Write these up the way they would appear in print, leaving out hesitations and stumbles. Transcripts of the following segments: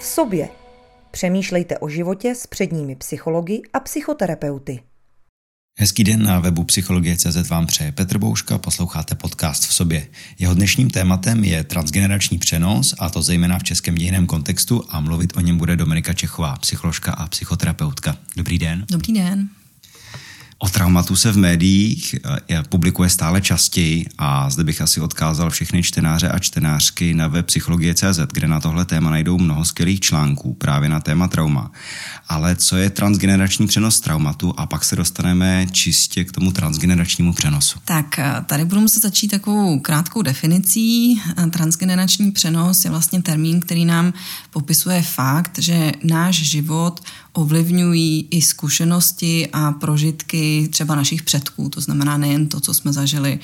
V sobě. Přemýšlejte o životě s předními psychology a psychoterapeuty. Hezký den, na webu psychologie.cz vám přeje Petr Bouška, posloucháte podcast V sobě. Jeho dnešním tématem je transgenerační přenos, a to zejména v českém dějinném kontextu, a mluvit o něm bude Dominika Čechová, psycholožka a psychoterapeutka. Dobrý den. Dobrý den. O traumatu se v médiích publikuje stále častěji a zde bych asi odkázal všechny čtenáře a čtenářky na web psychologie.cz, kde na tohle téma najdou mnoho skvělých článků právě na téma trauma. Ale co je transgenerační přenos traumatu, a pak se dostaneme čistě k tomu transgeneračnímu přenosu. Tak tady budu muset začít takovou krátkou definicí. Transgenerační přenos je vlastně termín, který nám popisuje fakt, že náš život ovlivňují i zkušenosti a prožitky třeba našich předků, to znamená nejen to, co jsme zažili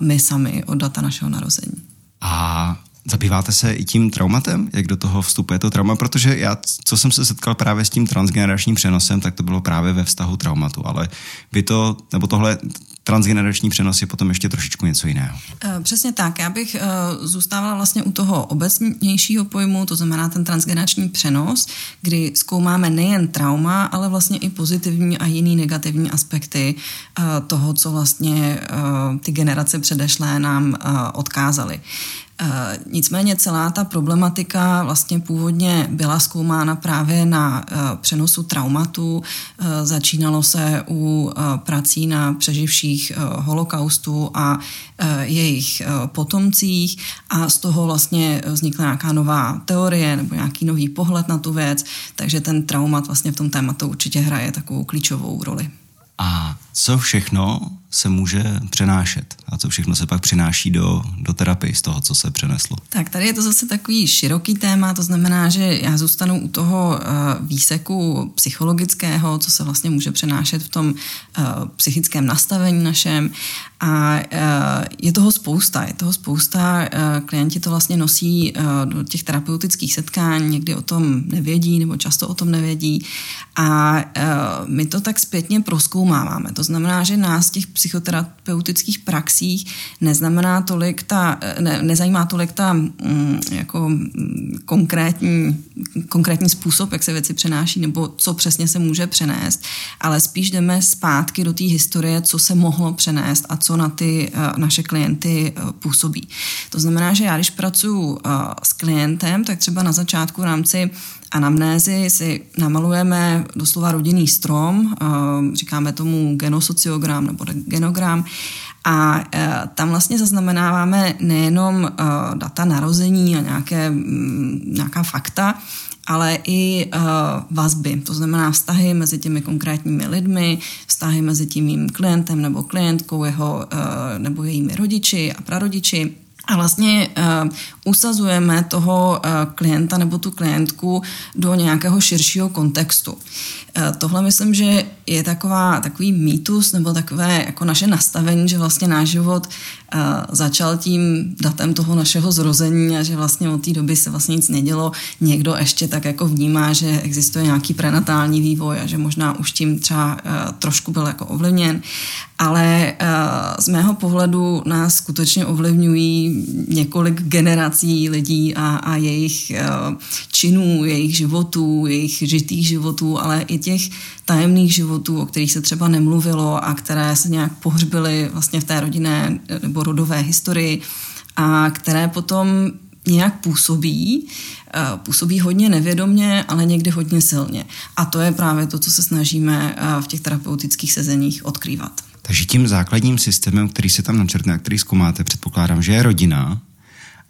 my sami od data našeho narození. A zabýváte se i tím traumatem? Jak do toho vstupuje to trauma? Protože já, co jsem se setkal právě s tím transgeneračním přenosem, tak to bylo právě ve vztahu traumatu, ale by to, nebo tohle transgenerační přenos je potom ještě trošičku něco jiného. Přesně tak. Já bych zůstávala vlastně u toho obecnějšího pojmu, to znamená ten transgenerační přenos, kdy zkoumáme nejen trauma, ale vlastně i pozitivní a jiný negativní aspekty toho, co vlastně ty generace předešlé nám odkázaly. Nicméně celá ta problematika vlastně původně byla zkoumána právě na přenosu traumatu. Začínalo se u prací na přeživších holokaustu a jejich potomcích a z toho vlastně vznikla nějaká nová teorie nebo nějaký nový pohled na tu věc, takže ten traumat vlastně v tom tématu určitě hraje takovou klíčovou roli. A co všechno se může přenášet? A co všechno se pak přináší do terapie z toho, co se přeneslo? Tak tady je to zase takový široký téma, to znamená, že já zůstanu u toho výseku psychologického, co se vlastně může přenášet v tom psychickém nastavení našem. A je toho spousta. Klienti to vlastně nosí do těch terapeutických setkání, někdy o tom nevědí nebo často o tom nevědí. A my to tak zpětně prozkoumáváme. To znamená, že nás těch psychoterapeutických praxích nezajímá tolik ta jako konkrétní způsob, jak se věci přenáší, nebo co přesně se může přenést, ale spíš jdeme zpátky do té historie, co se mohlo přenést a co na ty naše klienty působí. To znamená, že já když pracuji s klientem, tak třeba na začátku v rámci anamnézy si namalujeme doslova rodinný strom, říkáme tomu genosociogram nebo genogram, a tam vlastně zaznamenáváme nejenom data narození a nějaká fakta, ale i vazby, to znamená vztahy mezi těmi konkrétními lidmi, vztahy mezi tím mým klientem nebo klientkou, jeho nebo jejími rodiči a prarodiči. A vlastně usazujeme toho klienta nebo tu klientku do nějakého širšího kontextu. Tohle myslím, že je takový mýtus nebo takové jako naše nastavení, že vlastně náš život začal tím datem toho našeho zrození a že vlastně od té doby se vlastně nic nedělo. Někdo ještě tak jako vnímá, že existuje nějaký prenatální vývoj a že možná už tím třeba trošku byl jako ovlivněn. Ale z mého pohledu nás skutečně ovlivňují několik generací lidí a jejich činů, jejich životů, jejich žitých životů, ale i těch tajemných životů, o kterých se třeba nemluvilo a které se nějak pohřbily vlastně v té rodinné nebo rodové historii a které potom nějak působí hodně nevědomně, ale někdy hodně silně. A to je právě to, co se snažíme v těch terapeutických sezeních odkrývat. Takže tím základním systémem, který se tam načrtne a který zkoumáte, předpokládám, že je rodina,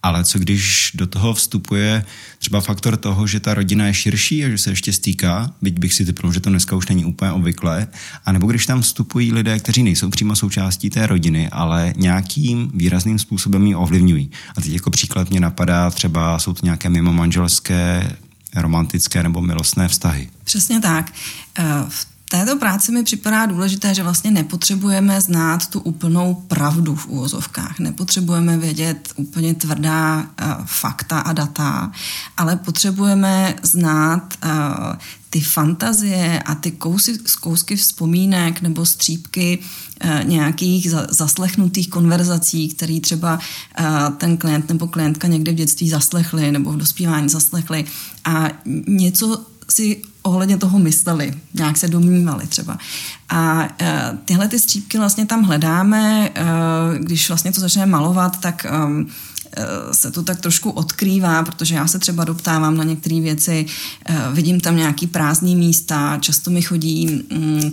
ale co když do toho vstupuje třeba faktor toho, že ta rodina je širší a že se ještě stýká, byť bych si typnul, že to dneska už není úplně obvyklé, anebo když tam vstupují lidé, kteří nejsou přímo součástí té rodiny, ale nějakým výrazným způsobem ji ovlivňují. A teď jako příklad mě napadá, třeba jsou to nějaké mimomanželské, romantické nebo milostné vztahy. Přesně tak. Této práci mi připadá důležité, že vlastně nepotřebujeme znát tu úplnou pravdu v uvozovkách, nepotřebujeme vědět úplně tvrdá fakta a data, ale potřebujeme znát ty fantazie a ty kousky vzpomínek nebo střípky nějakých zaslechnutých konverzací, které třeba ten klient nebo klientka někde v dětství zaslechli nebo v dospívání zaslechli a něco si ohledně toho mysleli, nějak se domnívali třeba. A tyhle ty střípky vlastně tam hledáme, když vlastně to začneme malovat, tak se to tak trošku odkrývá, protože já se třeba doptávám na některé věci, vidím tam nějaký prázdný místa, často mi chodí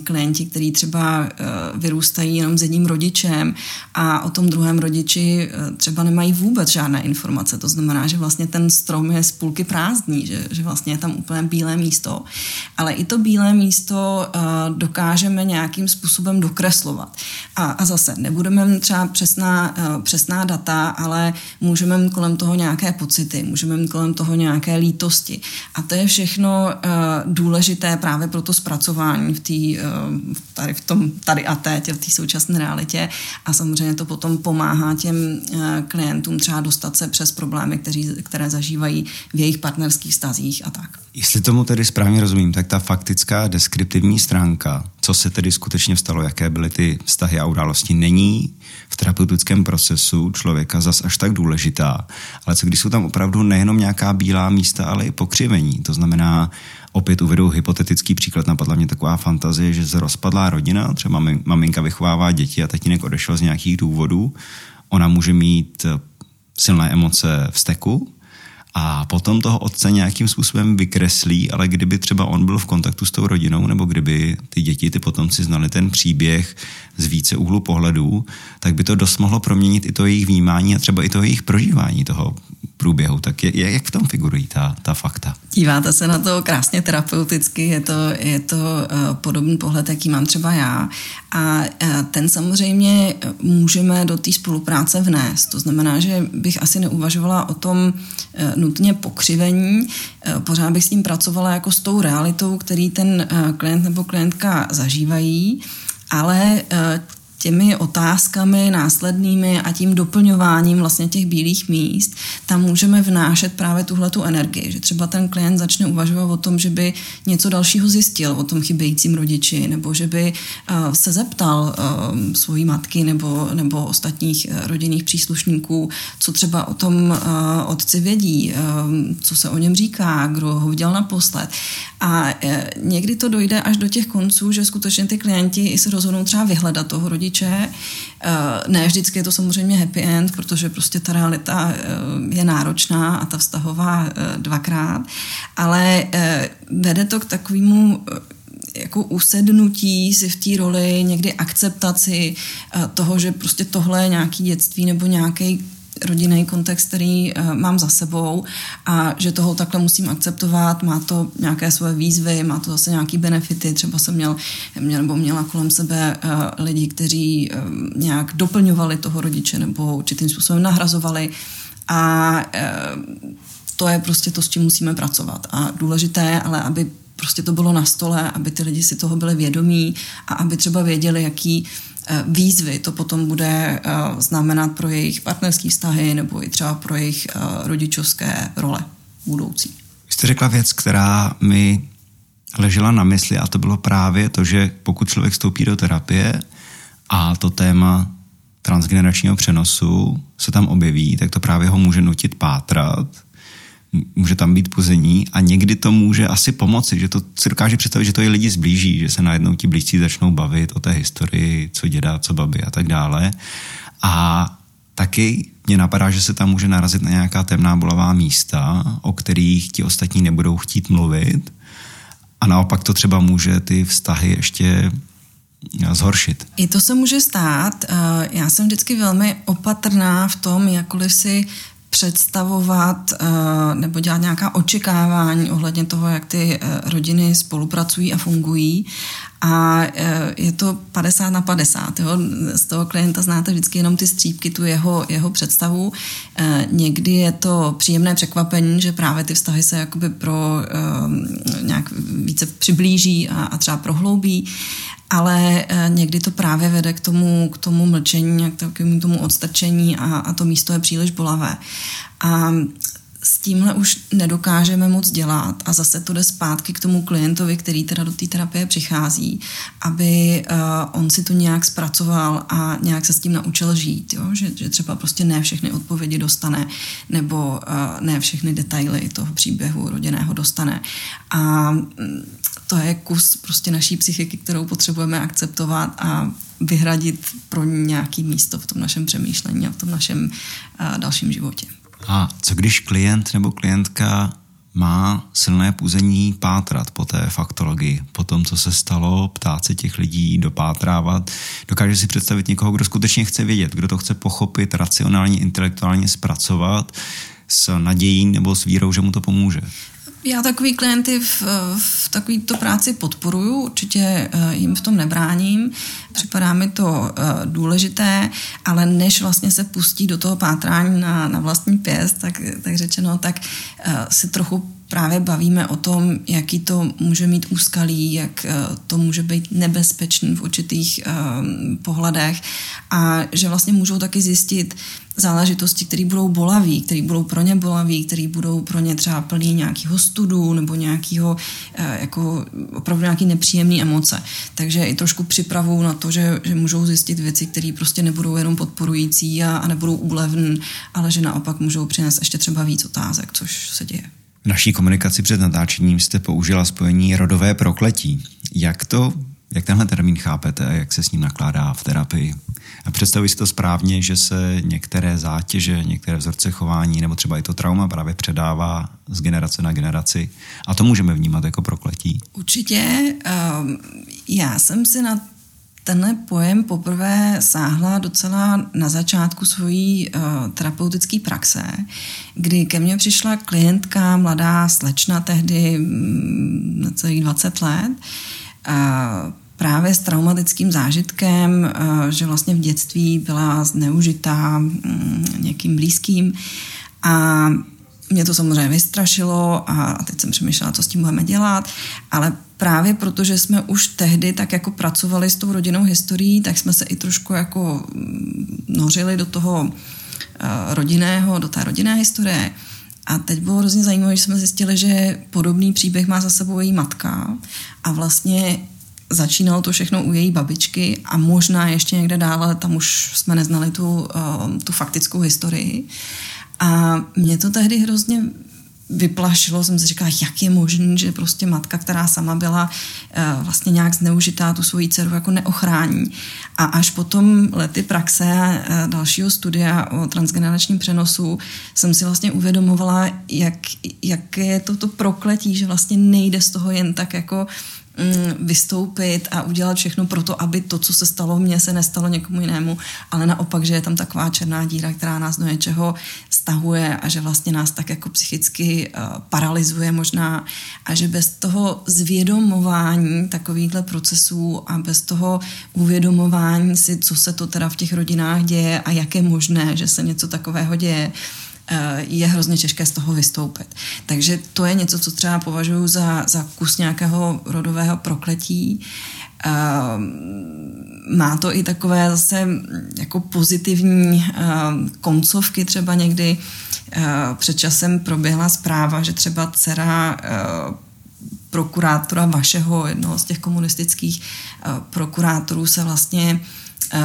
klienti, kteří třeba vyrůstají jenom s jedním rodičem a o tom druhém rodiči třeba nemají vůbec žádné informace, to znamená, že vlastně ten strom je z půlky prázdný, že vlastně je tam úplně bílé místo, ale i to bílé místo dokážeme nějakým způsobem dokreslovat a zase nebudeme třeba přesná data, ale můžeme mít kolem toho nějaké pocity, můžeme mít kolem toho nějaké lítosti. A to je všechno důležité právě pro to zpracování v tady a teď, v té současné realitě. A samozřejmě to potom pomáhá těm klientům třeba dostat se přes problémy, které zažívají v jejich partnerských vztazích a tak. Jestli tomu tedy správně rozumím, tak ta faktická deskriptivní stránka, co se tedy skutečně stalo, jaké byly ty vztahy a události, není v terapeutickém procesu člověka zas až tak důležitá, ale co když jsou tam opravdu nejenom nějaká bílá místa, ale i pokřivení. To znamená, opět uvedu hypotetický příklad, napadla mě taková fantazie, že se rozpadlá rodina, třeba maminka vychovává děti a tatínek odešel z nějakých důvodů, ona může mít silné emoce vzteku, a potom toho otce nějakým způsobem vykreslí, ale kdyby třeba on byl v kontaktu s tou rodinou, nebo kdyby ty děti, ty potomci znali ten příběh z více úhlu pohledů, tak by to dost mohlo proměnit i to jejich vnímání a třeba i to jejich prožívání toho průběhu. Tak jak v tom figurují ta fakta? Díváte se na to krásně terapeuticky, je to podobný pohled, jaký mám třeba já. A ten samozřejmě můžeme do té spolupráce vnést. To znamená, že bych asi neuvažovala o tom nutně pokřivení. Pořád bych s tím pracovala jako s tou realitou, který ten klient nebo klientka zažívají, ale těmi otázkami následnými a tím doplňováním vlastně těch bílých míst, tam můžeme vnášet právě tuhletu energii, že třeba ten klient začne uvažovat o tom, že by něco dalšího zjistil o tom chybějícím rodiči, nebo že by se zeptal svojí matky nebo ostatních rodinných příslušníků, co třeba o tom otci vědí, co se o něm říká, kdo ho viděl naposled. A někdy to dojde až do těch konců, že skutečně ty klienti se rozhodnou třeba vyhledat toho rodiče. Ne vždycky je to samozřejmě happy end, protože prostě ta realita je náročná a ta vztahová dvakrát, ale vede to k takovému jako usednutí si v té roli, někdy akceptaci toho, že prostě tohle je nějaký dětství nebo nějaký rodinný kontext, který mám za sebou a že toho takhle musím akceptovat, má to nějaké svoje výzvy, má to zase nějaké benefity, třeba jsem měla kolem sebe lidi, kteří nějak doplňovali toho rodiče nebo určitým způsobem nahrazovali a to je prostě to, s čím musíme pracovat a důležité, ale aby prostě to bylo na stole, aby ty lidi si toho byli vědomí a aby třeba věděli, jaký výzvy to potom bude znamenat pro jejich partnerské vztahy nebo i třeba pro jejich rodičovské role budoucí. Vy jste řekla věc, která mi ležela na mysli a to bylo právě to, že pokud člověk vstoupí do terapie a to téma transgeneračního přenosu se tam objeví, tak to právě ho může nutit pátrat, může tam být puzení a někdy to může asi pomoci, že to si dokáže představit, že to je lidi zblíží, že se najednou ti blízcí začnou bavit o té historii, co děda, co babi a tak dále. A taky mě napadá, že se tam může narazit na nějaká temná bolavá místa, o kterých ti ostatní nebudou chtít mluvit a naopak to třeba může ty vztahy ještě zhoršit. I to se může stát. Já jsem vždycky velmi opatrná v tom, jakkoliv si představovat nebo dělat nějaká očekávání ohledně toho, jak ty rodiny spolupracují a fungují. A je to 50/50. Jo? Z toho klienta znáte vždycky jenom ty střípky, tu jeho představu. Někdy je to příjemné překvapení, že právě ty vztahy se jakoby nějak více přiblíží a třeba prohloubí. Ale někdy to právě vede k tomu mlčení, k tomu odstrčení a to místo je příliš bolavé. A s tímhle už nedokážeme moc dělat a zase to jde zpátky k tomu klientovi, který teda do té terapie přichází, aby on si to nějak zpracoval a nějak se s tím naučil žít, jo? Že třeba prostě ne všechny odpovědi dostane nebo ne všechny detaily toho příběhu rodinného dostane a to je kus prostě naší psychiky, kterou potřebujeme akceptovat a vyhradit pro nějaký místo v tom našem přemýšlení a v tom našem dalším životě. A co když klient nebo klientka má silné půzení pátrat po té faktologii, po tom, co se stalo, ptát se těch lidí, dopátrávat, dokáže si představit někoho, kdo skutečně chce vědět, kdo to chce pochopit, racionálně, intelektuálně zpracovat s nadějí nebo s vírou, že mu to pomůže? Já takový klienty v takovýto práci podporuju, určitě jim v tom nebráním, připadá mi to důležité, ale než vlastně se pustí do toho pátrání na vlastní pěst, tak řečeno, tak si trochu právě bavíme o tom, jaký to může mít úskalí, jak to může být nebezpečný v určitých pohledech a že vlastně můžou taky zjistit záležitosti, které budou bolaví, které budou pro ně bolaví, které budou pro ně třeba plný nějakého studu nebo nějakého jako opravdu nějaký nepříjemný emoce. Takže i trošku připravu na to, že můžou zjistit věci, které prostě nebudou jenom podporující a nebudou úlevný, ale že naopak můžou přinést ještě třeba víc otázek, což se děje. V naší komunikaci před natáčením jste použila spojení rodové prokletí. Jak tenhle termín chápete a jak se s ním nakládá v terapii? A představuji si to správně, že se některé zátěže, některé vzorce chování nebo třeba i to trauma právě předává z generace na generaci a to můžeme vnímat jako prokletí? Určitě. Já jsem si na tenhle pojem poprvé sáhla docela na začátku svojí terapeutické praxe, kdy ke mně přišla klientka, mladá slečna, tehdy na celých 20 let, právě s traumatickým zážitkem, že vlastně v dětství byla zneužitá někým blízkým a mě to samozřejmě vystrašilo a teď jsem přemýšlela, co s tím budeme dělat, ale právě protože jsme už tehdy tak jako pracovali s tou rodinnou historií, tak jsme se i trošku jako nořili do toho rodinného, do té rodinné historie. A teď bylo hrozně zajímavé, že jsme zjistili, že podobný příběh má za sebou její matka a vlastně začínalo to všechno u její babičky a možná ještě někde dále, tam už jsme neznali tu faktickou historii. A mě to tehdy hrozně vyplašilo, jsem si říkala, jak je možný, že prostě matka, která sama byla vlastně nějak zneužitá, tu svoji dceru jako neochrání. A až potom lety praxe a dalšího studia o transgeneračním přenosu jsem si vlastně uvědomovala, jak je to prokletí, že vlastně nejde z toho jen tak jako vystoupit a udělat všechno pro to, aby to, co se stalo mně, se nestalo někomu jinému, ale naopak, že je tam taková černá díra, která nás do něčeho stahuje a že vlastně nás tak jako psychicky paralyzuje možná a že bez toho zvědomování takovýchhle procesů a bez toho uvědomování si, co se to teda v těch rodinách děje a jak je možné, že se něco takového děje, je hrozně těžké z toho vystoupit. Takže to je něco, co třeba považuji za kus nějakého rodového prokletí. Má to i takové zase jako pozitivní koncovky třeba někdy. Před časem proběhla zpráva, že třeba dcera prokurátora vašeho, jednoho z těch komunistických prokurátorů se vlastně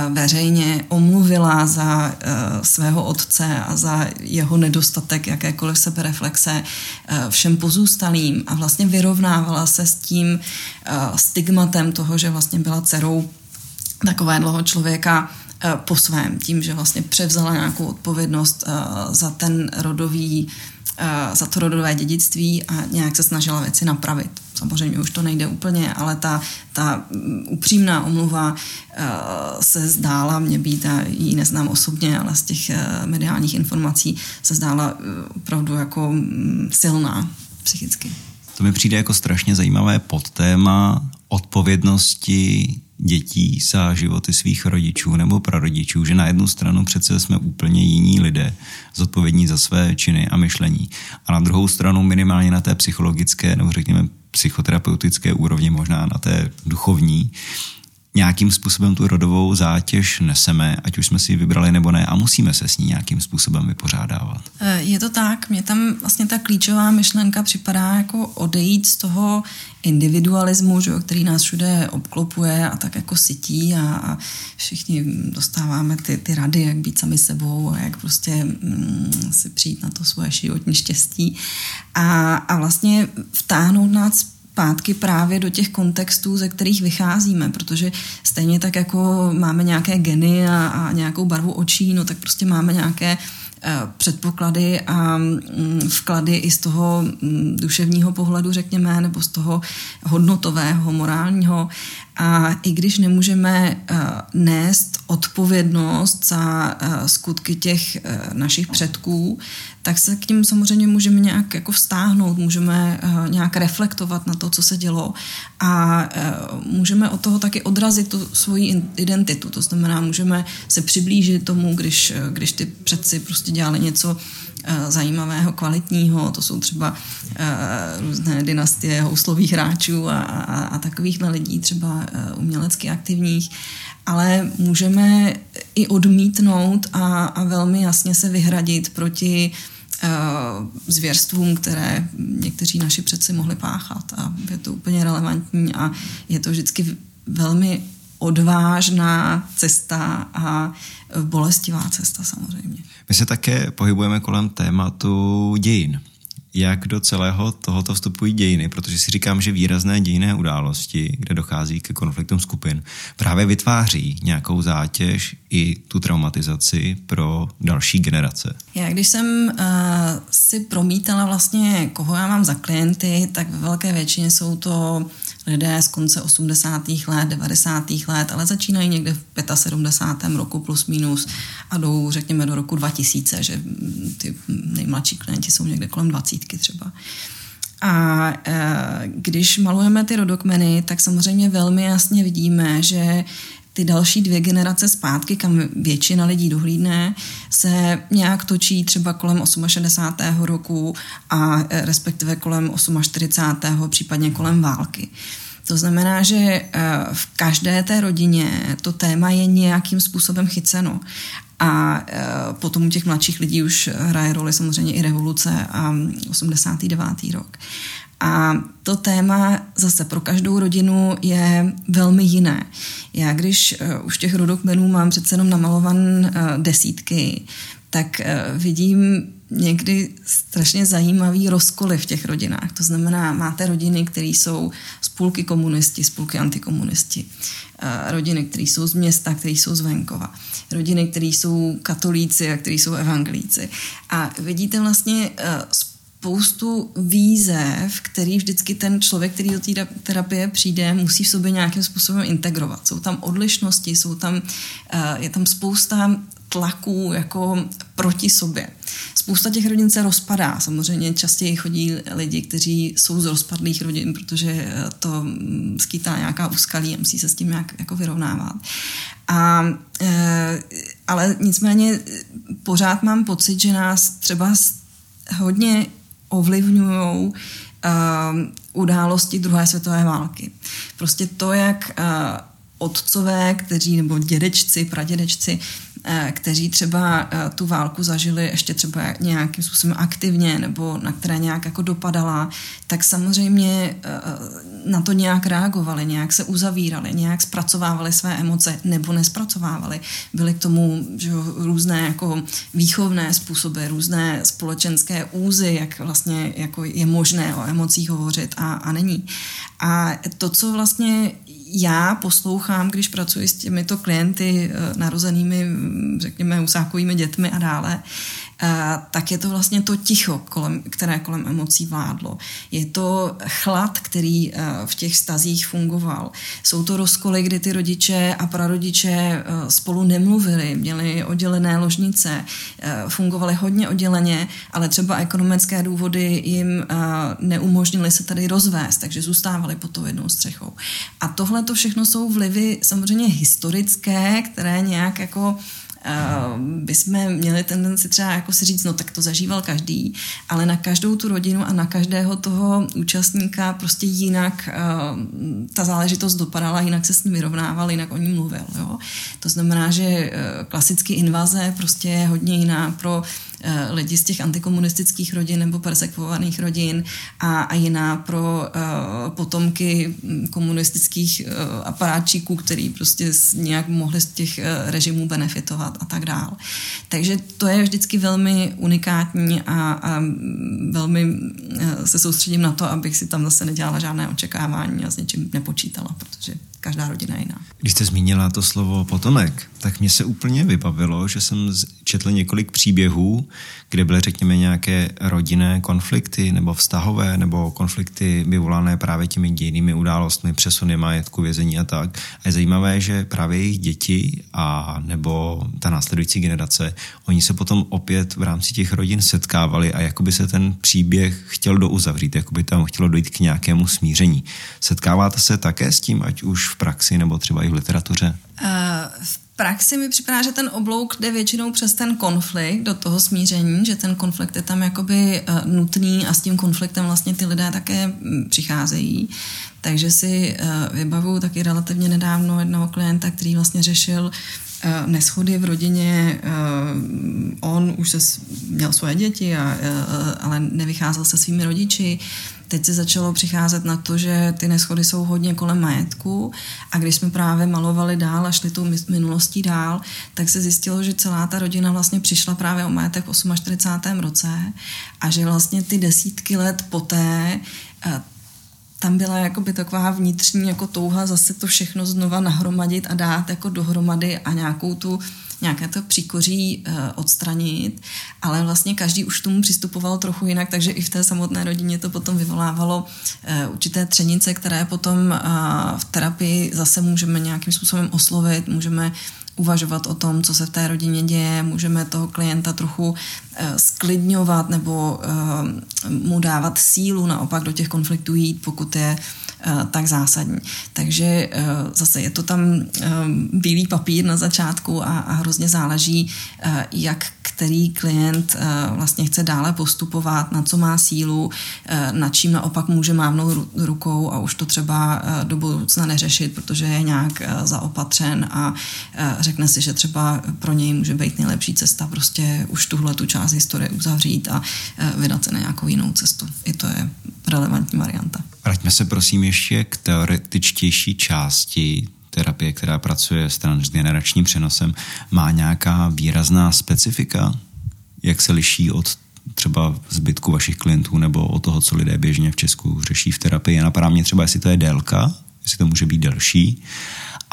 veřejně omluvila za svého otce a za jeho nedostatek jakékoliv sebereflexe všem pozůstalým a vlastně vyrovnávala se s tím stigmatem toho, že vlastně byla dcerou takového člověka po svém, tím, že vlastně převzala nějakou odpovědnost za to rodové dědictví a nějak se snažila věci napravit. Samozřejmě už to nejde úplně, ale ta upřímná omluva se zdála mě být, a ji neznám osobně, ale z těch mediálních informací se zdála opravdu jako silná psychicky. To mi přijde jako strašně zajímavé podtéma odpovědnosti dětí za životy svých rodičů nebo prarodičů, že na jednu stranu přece jsme úplně jiní lidé zodpovědní za své činy a myšlení. A na druhou stranu minimálně na té psychologické nebo řekněme psychoterapeutické úrovni, možná na té duchovní, nějakým způsobem tu rodovou zátěž neseme, ať už jsme si ji vybrali nebo ne, a musíme se s ní nějakým způsobem vypořádávat. Je to tak, mně tam vlastně ta klíčová myšlenka připadá jako odejít z toho individualismu, že, který nás všude obklopuje a tak jako sytí a všichni dostáváme ty rady, jak být sami sebou a jak prostě si přijít na to svoje životní štěstí a vlastně vtáhnout nás zpátky právě do těch kontextů, ze kterých vycházíme, protože stejně tak jako máme nějaké geny a nějakou barvu očí, no tak prostě máme nějaké předpoklady a vklady i z toho duševního pohledu, řekněme, nebo z toho hodnotového, morálního. A i když nemůžeme nést odpovědnost za skutky těch našich předků, tak se k nim samozřejmě můžeme nějak jako vztáhnout, můžeme nějak reflektovat na to, co se dělo a můžeme od toho taky odrazit tu svoji identitu. To znamená, můžeme se přiblížit tomu, když ty předci prostě dělali něco zajímavého, kvalitního, to jsou třeba různé dynastie houslových hráčů a takovýchhle lidí, třeba umělecky aktivních, ale můžeme i odmítnout a velmi jasně se vyhradit proti zvěrstvům, které někteří naši předci mohli páchat a je to úplně relevantní a je to vždycky velmi odvážná cesta a bolestivá cesta samozřejmě. My se také pohybujeme kolem tématu dějin. Jak do celého tohoto vstupují dějiny? Protože si říkám, že výrazné dějinné události, kde dochází ke konfliktům skupin, právě vytváří nějakou zátěž i tu traumatizaci pro další generace. Já když jsem si promítala vlastně, koho já mám za klienty, tak ve velké většině jsou to lidé z konce 80. let, 90. let, ale začínají někde v 75. roku plus minus a jdou, řekněme, do roku 2000, že ty nejmladší klienti jsou někde kolem 20 třeba. A když malujeme ty rodokmeny, tak samozřejmě velmi jasně vidíme, že ty další dvě generace zpátky, kam většina lidí dohlídne, se nějak točí třeba kolem 68. roku a respektive kolem 48. případně kolem války. To znamená, že v každé té rodině to téma je nějakým způsobem chyceno. A potom u těch mladších lidí už hraje roli samozřejmě i revoluce a 89. rok. A to téma zase pro každou rodinu je velmi jiné. Já když už těch rodokmenů mám přece jenom namalovan desítky, tak vidím někdy strašně zajímavý rozkoly v těch rodinách. To znamená, máte rodiny, které jsou spolky komunisti, spolky antikomunisti. Rodiny, které jsou z města, které jsou z venkova. Rodiny, které jsou katolíci a které jsou evangelíci. A vidíte vlastně spoustu výzev, který vždycky ten člověk, který do té terapie přijde, musí v sobě nějakým způsobem integrovat. Jsou tam odlišnosti, je tam spousta tlaků jako proti sobě. Spousta těch rodin se rozpadá. Samozřejmě častěji chodí lidi, kteří jsou z rozpadlých rodin, protože to skýtá nějaká úskalí a musí se s tím nějak jako vyrovnávat. Ale nicméně pořád mám pocit, že nás třeba hodně ovlivňují události druhé světové války. Prostě to, jak otcové, kteří nebo dědečci, pradědečci, kteří třeba tu válku zažili ještě třeba nějakým způsobem aktivně nebo na které nějak jako dopadala, tak samozřejmě na to nějak reagovali, nějak se uzavírali, nějak zpracovávali své emoce nebo nespracovávali. Byly k tomu že, různé jako výchovné způsoby, různé společenské úzy, jak vlastně jako je možné o emocích hovořit a není. A to, co vlastně já poslouchám, když pracuji s těmito klienty narozenými, řekněme, husákovými dětmi a dále, tak je to vlastně to ticho, které kolem emocí vládlo. Je to chlad, který v těch stazích fungoval. Jsou to rozkoly, kdy ty rodiče a prarodiče spolu nemluvili, měli oddělené ložnice, fungovali hodně odděleně, ale třeba ekonomické důvody jim neumožnily se tady rozvést, takže zůstávali pod tou jednou střechou. A tohle to všechno jsou vlivy samozřejmě historické, které nějak jako bychom měli tendenci třeba jako si říct, no tak to zažíval každý, ale na každou tu rodinu a na každého toho účastníka prostě jinak ta záležitost dopadala, jinak se s ním vyrovnával, jinak o ní mluvil. Jo? To znamená, že klasický invaze prostě je hodně jiná pro lidi z těch antikomunistických rodin nebo persekvovaných rodin a jiná pro potomky komunistických aparátčíků, který prostě nějak mohli z těch režimů benefitovat a tak dál. Takže to je vždycky velmi unikátní a velmi se soustředím na to, abych si tam zase nedělala žádné očekávání a s něčím nepočítala, protože každá rodina je jiná. Když jste zmínila to slovo potomek, tak mě se úplně vybavilo, že jsem četl několik příběhů, kde byly, řekněme, nějaké rodinné konflikty nebo vztahové, nebo konflikty vyvolané právě těmi dějnými událostmi, přesuny majetku, vězení a tak. A je zajímavé, že právě jejich děti a nebo ta následující generace, oni se potom opět v rámci těch rodin setkávali a jakoby se ten příběh chtěl douzavřít, jakoby tam chtělo dojít k nějakému smíření. Setkáváte se také s tím, ať už v praxi nebo třeba i v literatuře? V praxi mi připadá, že ten oblouk jde většinou přes ten konflikt do toho smíření, že ten konflikt je tam jakoby nutný a s tím konfliktem vlastně ty lidé také přicházejí. Takže si vybavuju taky relativně nedávno jednoho klienta, který vlastně řešil neshody v rodině. On už měl svoje děti, ale nevycházel se svými rodiči. Teď se začalo přicházet na to, že ty neshody jsou hodně kolem majetku a když jsme právě malovali dál a šli tou minulostí dál, tak se zjistilo, že celá ta rodina vlastně přišla právě o majetek v 48. roce a že vlastně ty desítky let poté tam byla jakoby taková vnitřní jako touha zase to všechno znova nahromadit a dát jako dohromady a nějaké to příkoří odstranit, ale vlastně každý už tomu přistupoval trochu jinak, takže i v té samotné rodině to potom vyvolávalo určité třenice, které potom v terapii zase můžeme nějakým způsobem oslovit, můžeme uvažovat o tom, co se v té rodině děje, můžeme toho klienta trochu sklidňovat nebo mu dávat sílu naopak do těch konfliktů jít, pokud je tak zásadní. Takže zase je to tam bílý papír na začátku a hrozně záleží, jak který klient vlastně chce dále postupovat, na co má sílu, na čím naopak může mávnout rukou a už to třeba do budoucna neřešit, protože je nějak zaopatřen a řekne si, že třeba pro něj může být nejlepší cesta prostě už tuhle tu část historie uzavřít a vydat se na nějakou jinou cestu. I to je relevantní varianta. Vraťme se prosím ještě k teoretičtější části terapie, která pracuje s transgeneračním přenosem. Má nějaká výrazná specifika? Jak se liší od třeba zbytku vašich klientů nebo od toho, co lidé běžně v Česku řeší v terapii? Napadá mě třeba, jestli to je délka, jestli to může být delší,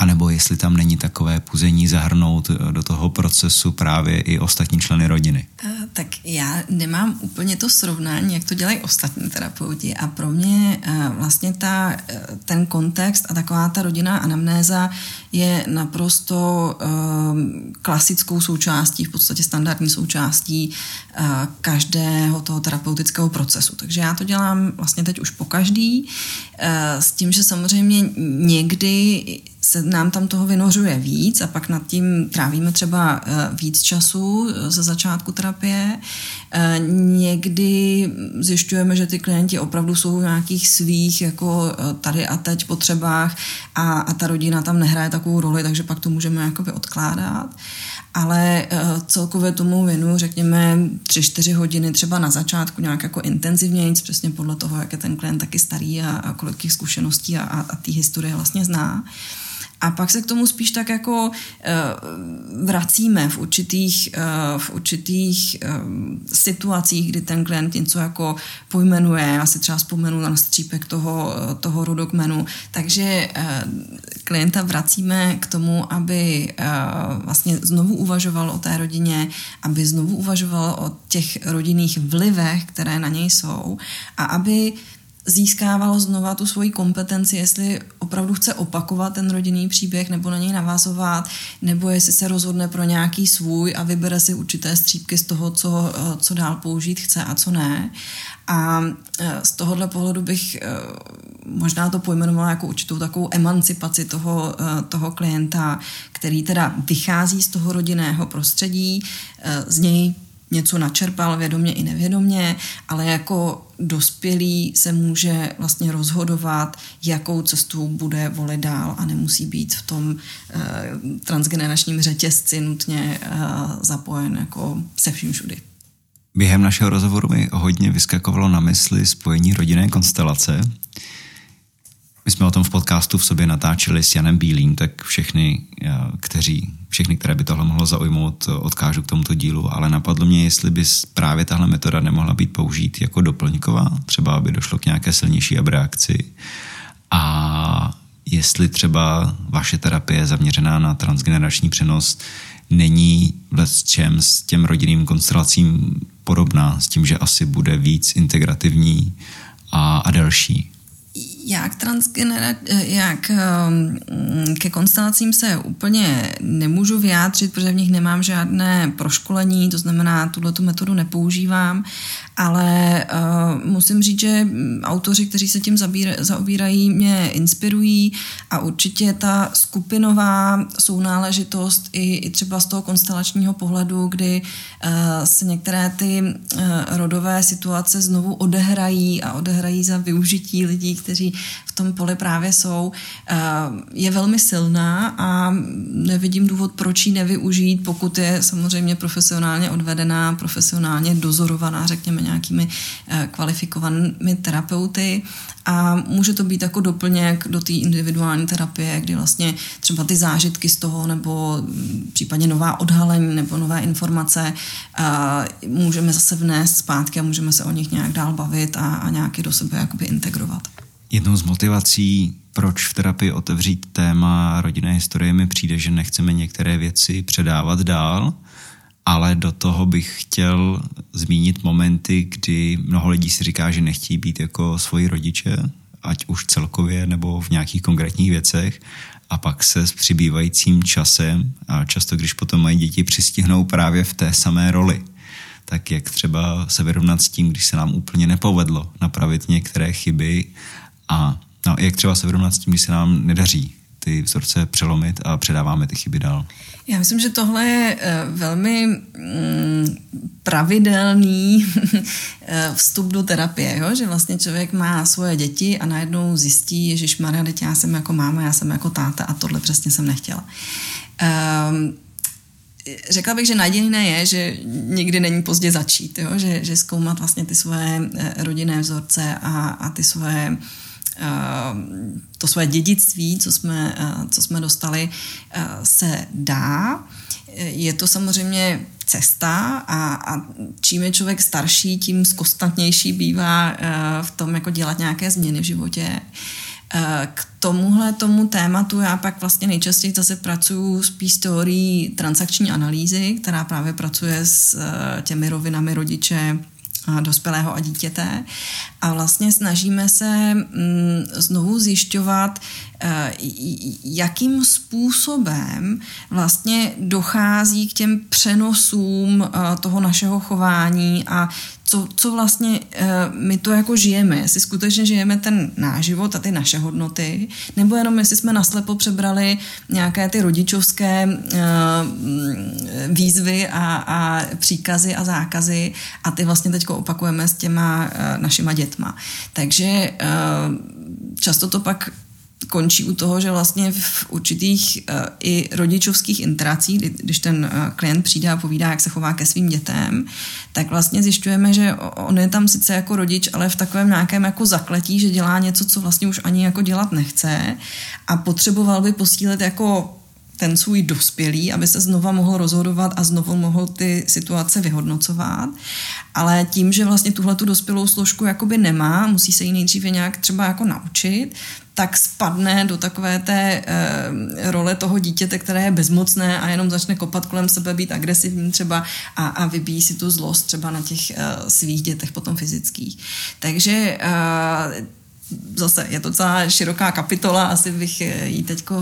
anebo jestli tam není takové puzení zahrnout do toho procesu právě i ostatní členy rodiny. Tak já nemám úplně to srovnání, jak to dělají ostatní terapeuti a pro mě vlastně ten kontext a taková ta rodinná anamnéza je naprosto klasickou součástí, v podstatě standardní součástí každého toho terapeutického procesu. Takže já to dělám vlastně teď už po každý, s tím, že samozřejmě někdy se nám tam toho vynořuje víc a pak nad tím trávíme třeba víc času ze začátku terapie. Někdy zjišťujeme, že ty klienti opravdu jsou v nějakých svých jako tady a teď potřebách a ta rodina tam nehraje takovou roli, takže pak to můžeme jakoby odkládat. Ale celkově tomu věnu, řekněme, 3-4 hodiny třeba na začátku nějak jako intenzivněji, přesně podle toho, jak je ten klient taky starý a kolik těch zkušeností a té historie vlastně zná. A pak se k tomu spíš tak jako vracíme v určitých situacích, kdy ten klient něco jako pojmenuje, já si třeba vzpomenu na střípek toho rodokmenu, takže klienta vracíme k tomu, aby vlastně znovu uvažoval o té rodině, aby znovu uvažoval o těch rodinných vlivech, které na něj jsou a aby získávalo znova tu svoji kompetenci, jestli opravdu chce opakovat ten rodinný příběh nebo na něj navázovat, nebo jestli se rozhodne pro nějaký svůj a vybere si určité střípky z toho, co dál použít chce a co ne. A z tohohle pohledu bych možná to pojmenovala jako určitou takovou emancipaci toho klienta, který teda vychází z toho rodinného prostředí, z něj něco načerpal vědomě i nevědomě, ale jako dospělý se může vlastně rozhodovat, jakou cestu bude volit dál a nemusí být v tom transgeneračním řetězci nutně zapojen jako se vším všudy. Během našeho rozhovoru mi hodně vyskakovalo na mysli spojení rodinné konstelace. My jsme o tom v podcastu V sobě natáčeli s Janem Bílým, tak všechny, které by tohle mohlo zaujmout, odkážu k tomuto dílu, ale napadlo mě, jestli by právě tahle metoda nemohla být použít jako doplňková, třeba aby došlo k nějaké silnější abreakci, a jestli třeba vaše terapie zaměřená na transgenerační přenos není vlečem s těm rodinným konstelacím podobná, s tím, že asi bude víc integrativní a delší. Jak ke konstelacím se úplně nemůžu vyjádřit, protože v nich nemám žádné proškolení, to znamená, tuto metodu nepoužívám, ale musím říct, že autoři, kteří se tím zaobírají, mě inspirují a určitě ta skupinová sounáležitost i třeba z toho konstelačního pohledu, kdy se některé ty rodové situace znovu odehrají za využití lidí, kteří v tom poli právě jsou, je velmi silná a nevidím důvod, proč ji nevyužít, pokud je samozřejmě profesionálně odvedená, profesionálně dozorovaná, řekněme, nějakými kvalifikovanými terapeuty, a může to být jako doplněk do té individuální terapie, kdy vlastně třeba ty zážitky z toho nebo případně nová odhalení nebo nové informace můžeme zase vnést zpátky a můžeme se o nich nějak dál bavit a nějak je do sebe jakoby integrovat. Jednou z motivací, proč v terapii otevřít téma rodinné historie, mi přijde, že nechceme některé věci předávat dál, ale do toho bych chtěl zmínit momenty, kdy mnoho lidí si říká, že nechtějí být jako svoji rodiče, ať už celkově nebo v nějakých konkrétních věcech, a pak se s přibývajícím časem a často, když potom mají děti, přistihnou právě v té samé roli. Tak jak třeba se vyrovnat s tím, když se nám úplně nepovedlo napravit některé chyby, a jak třeba se vyrovnat s tím, když se nám nedaří ty vzorce přelomit a předáváme ty chyby dál. Já myslím, že tohle je velmi pravidelný vstup do terapie, jo? Že vlastně člověk má svoje děti a najednou zjistí, ježišmarja, teď já jsem jako máma, já jsem jako táta a tohle přesně jsem nechtěla. Řekla bych, že nadějné je, že nikdy není pozdě začít, jo? Že zkoumat vlastně ty své rodinné vzorce a ty své to své dědictví, co jsme dostali, se dá. Je to samozřejmě cesta a čím je člověk starší, tím zkostnatější bývá v tom jako dělat nějaké změny v životě. K tomu tématu já pak vlastně nejčastěji zase pracuji spíš s teorií transakční analýzy, která právě pracuje s těmi rovinami rodiče, dospělého a dítěte, a vlastně snažíme se znovu zjišťovat, jakým způsobem vlastně dochází k těm přenosům toho našeho chování a co vlastně my to jako žijeme, jestli skutečně žijeme ten náš život a ty naše hodnoty, nebo jenom jestli jsme naslepo přebrali nějaké ty rodičovské výzvy a příkazy a zákazy a ty vlastně teď opakujeme s těma našima dětma. Takže často to pak končí u toho, že vlastně v určitých i rodičovských interacích, když ten klient přijde a povídá, jak se chová ke svým dětem, tak vlastně zjišťujeme, že on je tam sice jako rodič, ale v takovém nějakém jako zakletí, že dělá něco, co vlastně už ani jako dělat nechce a potřeboval by posílit jako ten svůj dospělý, aby se znova mohl rozhodovat a znovu mohl ty situace vyhodnocovat. Ale tím, že vlastně tuhletu dospělou složku jakoby nemá, musí se ji nejdříve nějak třeba jako naučit, tak spadne do takové té role toho dítěte, které je bezmocné a jenom začne kopat kolem sebe, být agresivní třeba a vybíjí si tu zlost třeba na těch svých dětech potom fyzických. Takže zase je to celá široká kapitola, asi bych ji teďko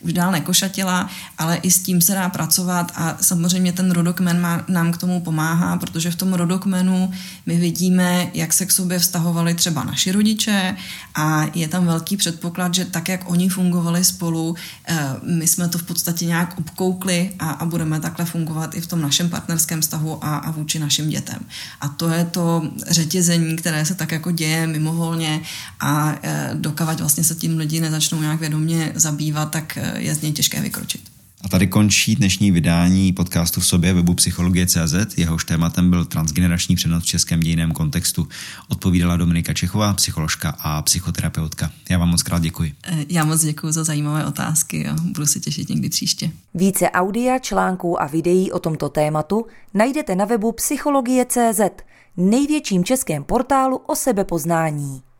už dál nekošatila, ale i s tím se dá pracovat a samozřejmě ten rodokmen nám k tomu pomáhá, protože v tom rodokmenu my vidíme, jak se k sobě vztahovali třeba naši rodiče a je tam velký předpoklad, že tak, jak oni fungovali spolu, my jsme to v podstatě nějak obkoukli a budeme takhle fungovat i v tom našem partnerském vztahu a vůči našim dětem. A to je to řetězení, které se tak jako děje mimovolně a dokavať vlastně se tím lidi nezačnou nějak vědomě zabývat, tak je z něj těžké vykročit. A tady končí dnešní vydání podcastu V sobě webu psychologie.cz. Jehož tématem byl transgenerační přenos v českém dějinném kontextu. Odpovídala Dominika Čechová, psycholožka a psychoterapeutka. Já vám moc krát děkuji. Já moc děkuji za zajímavé otázky a budu se těšit někdy příště. Více audia, článků a videí o tomto tématu najdete na webu psychologie.cz, největším českém portálu o sebepoznání.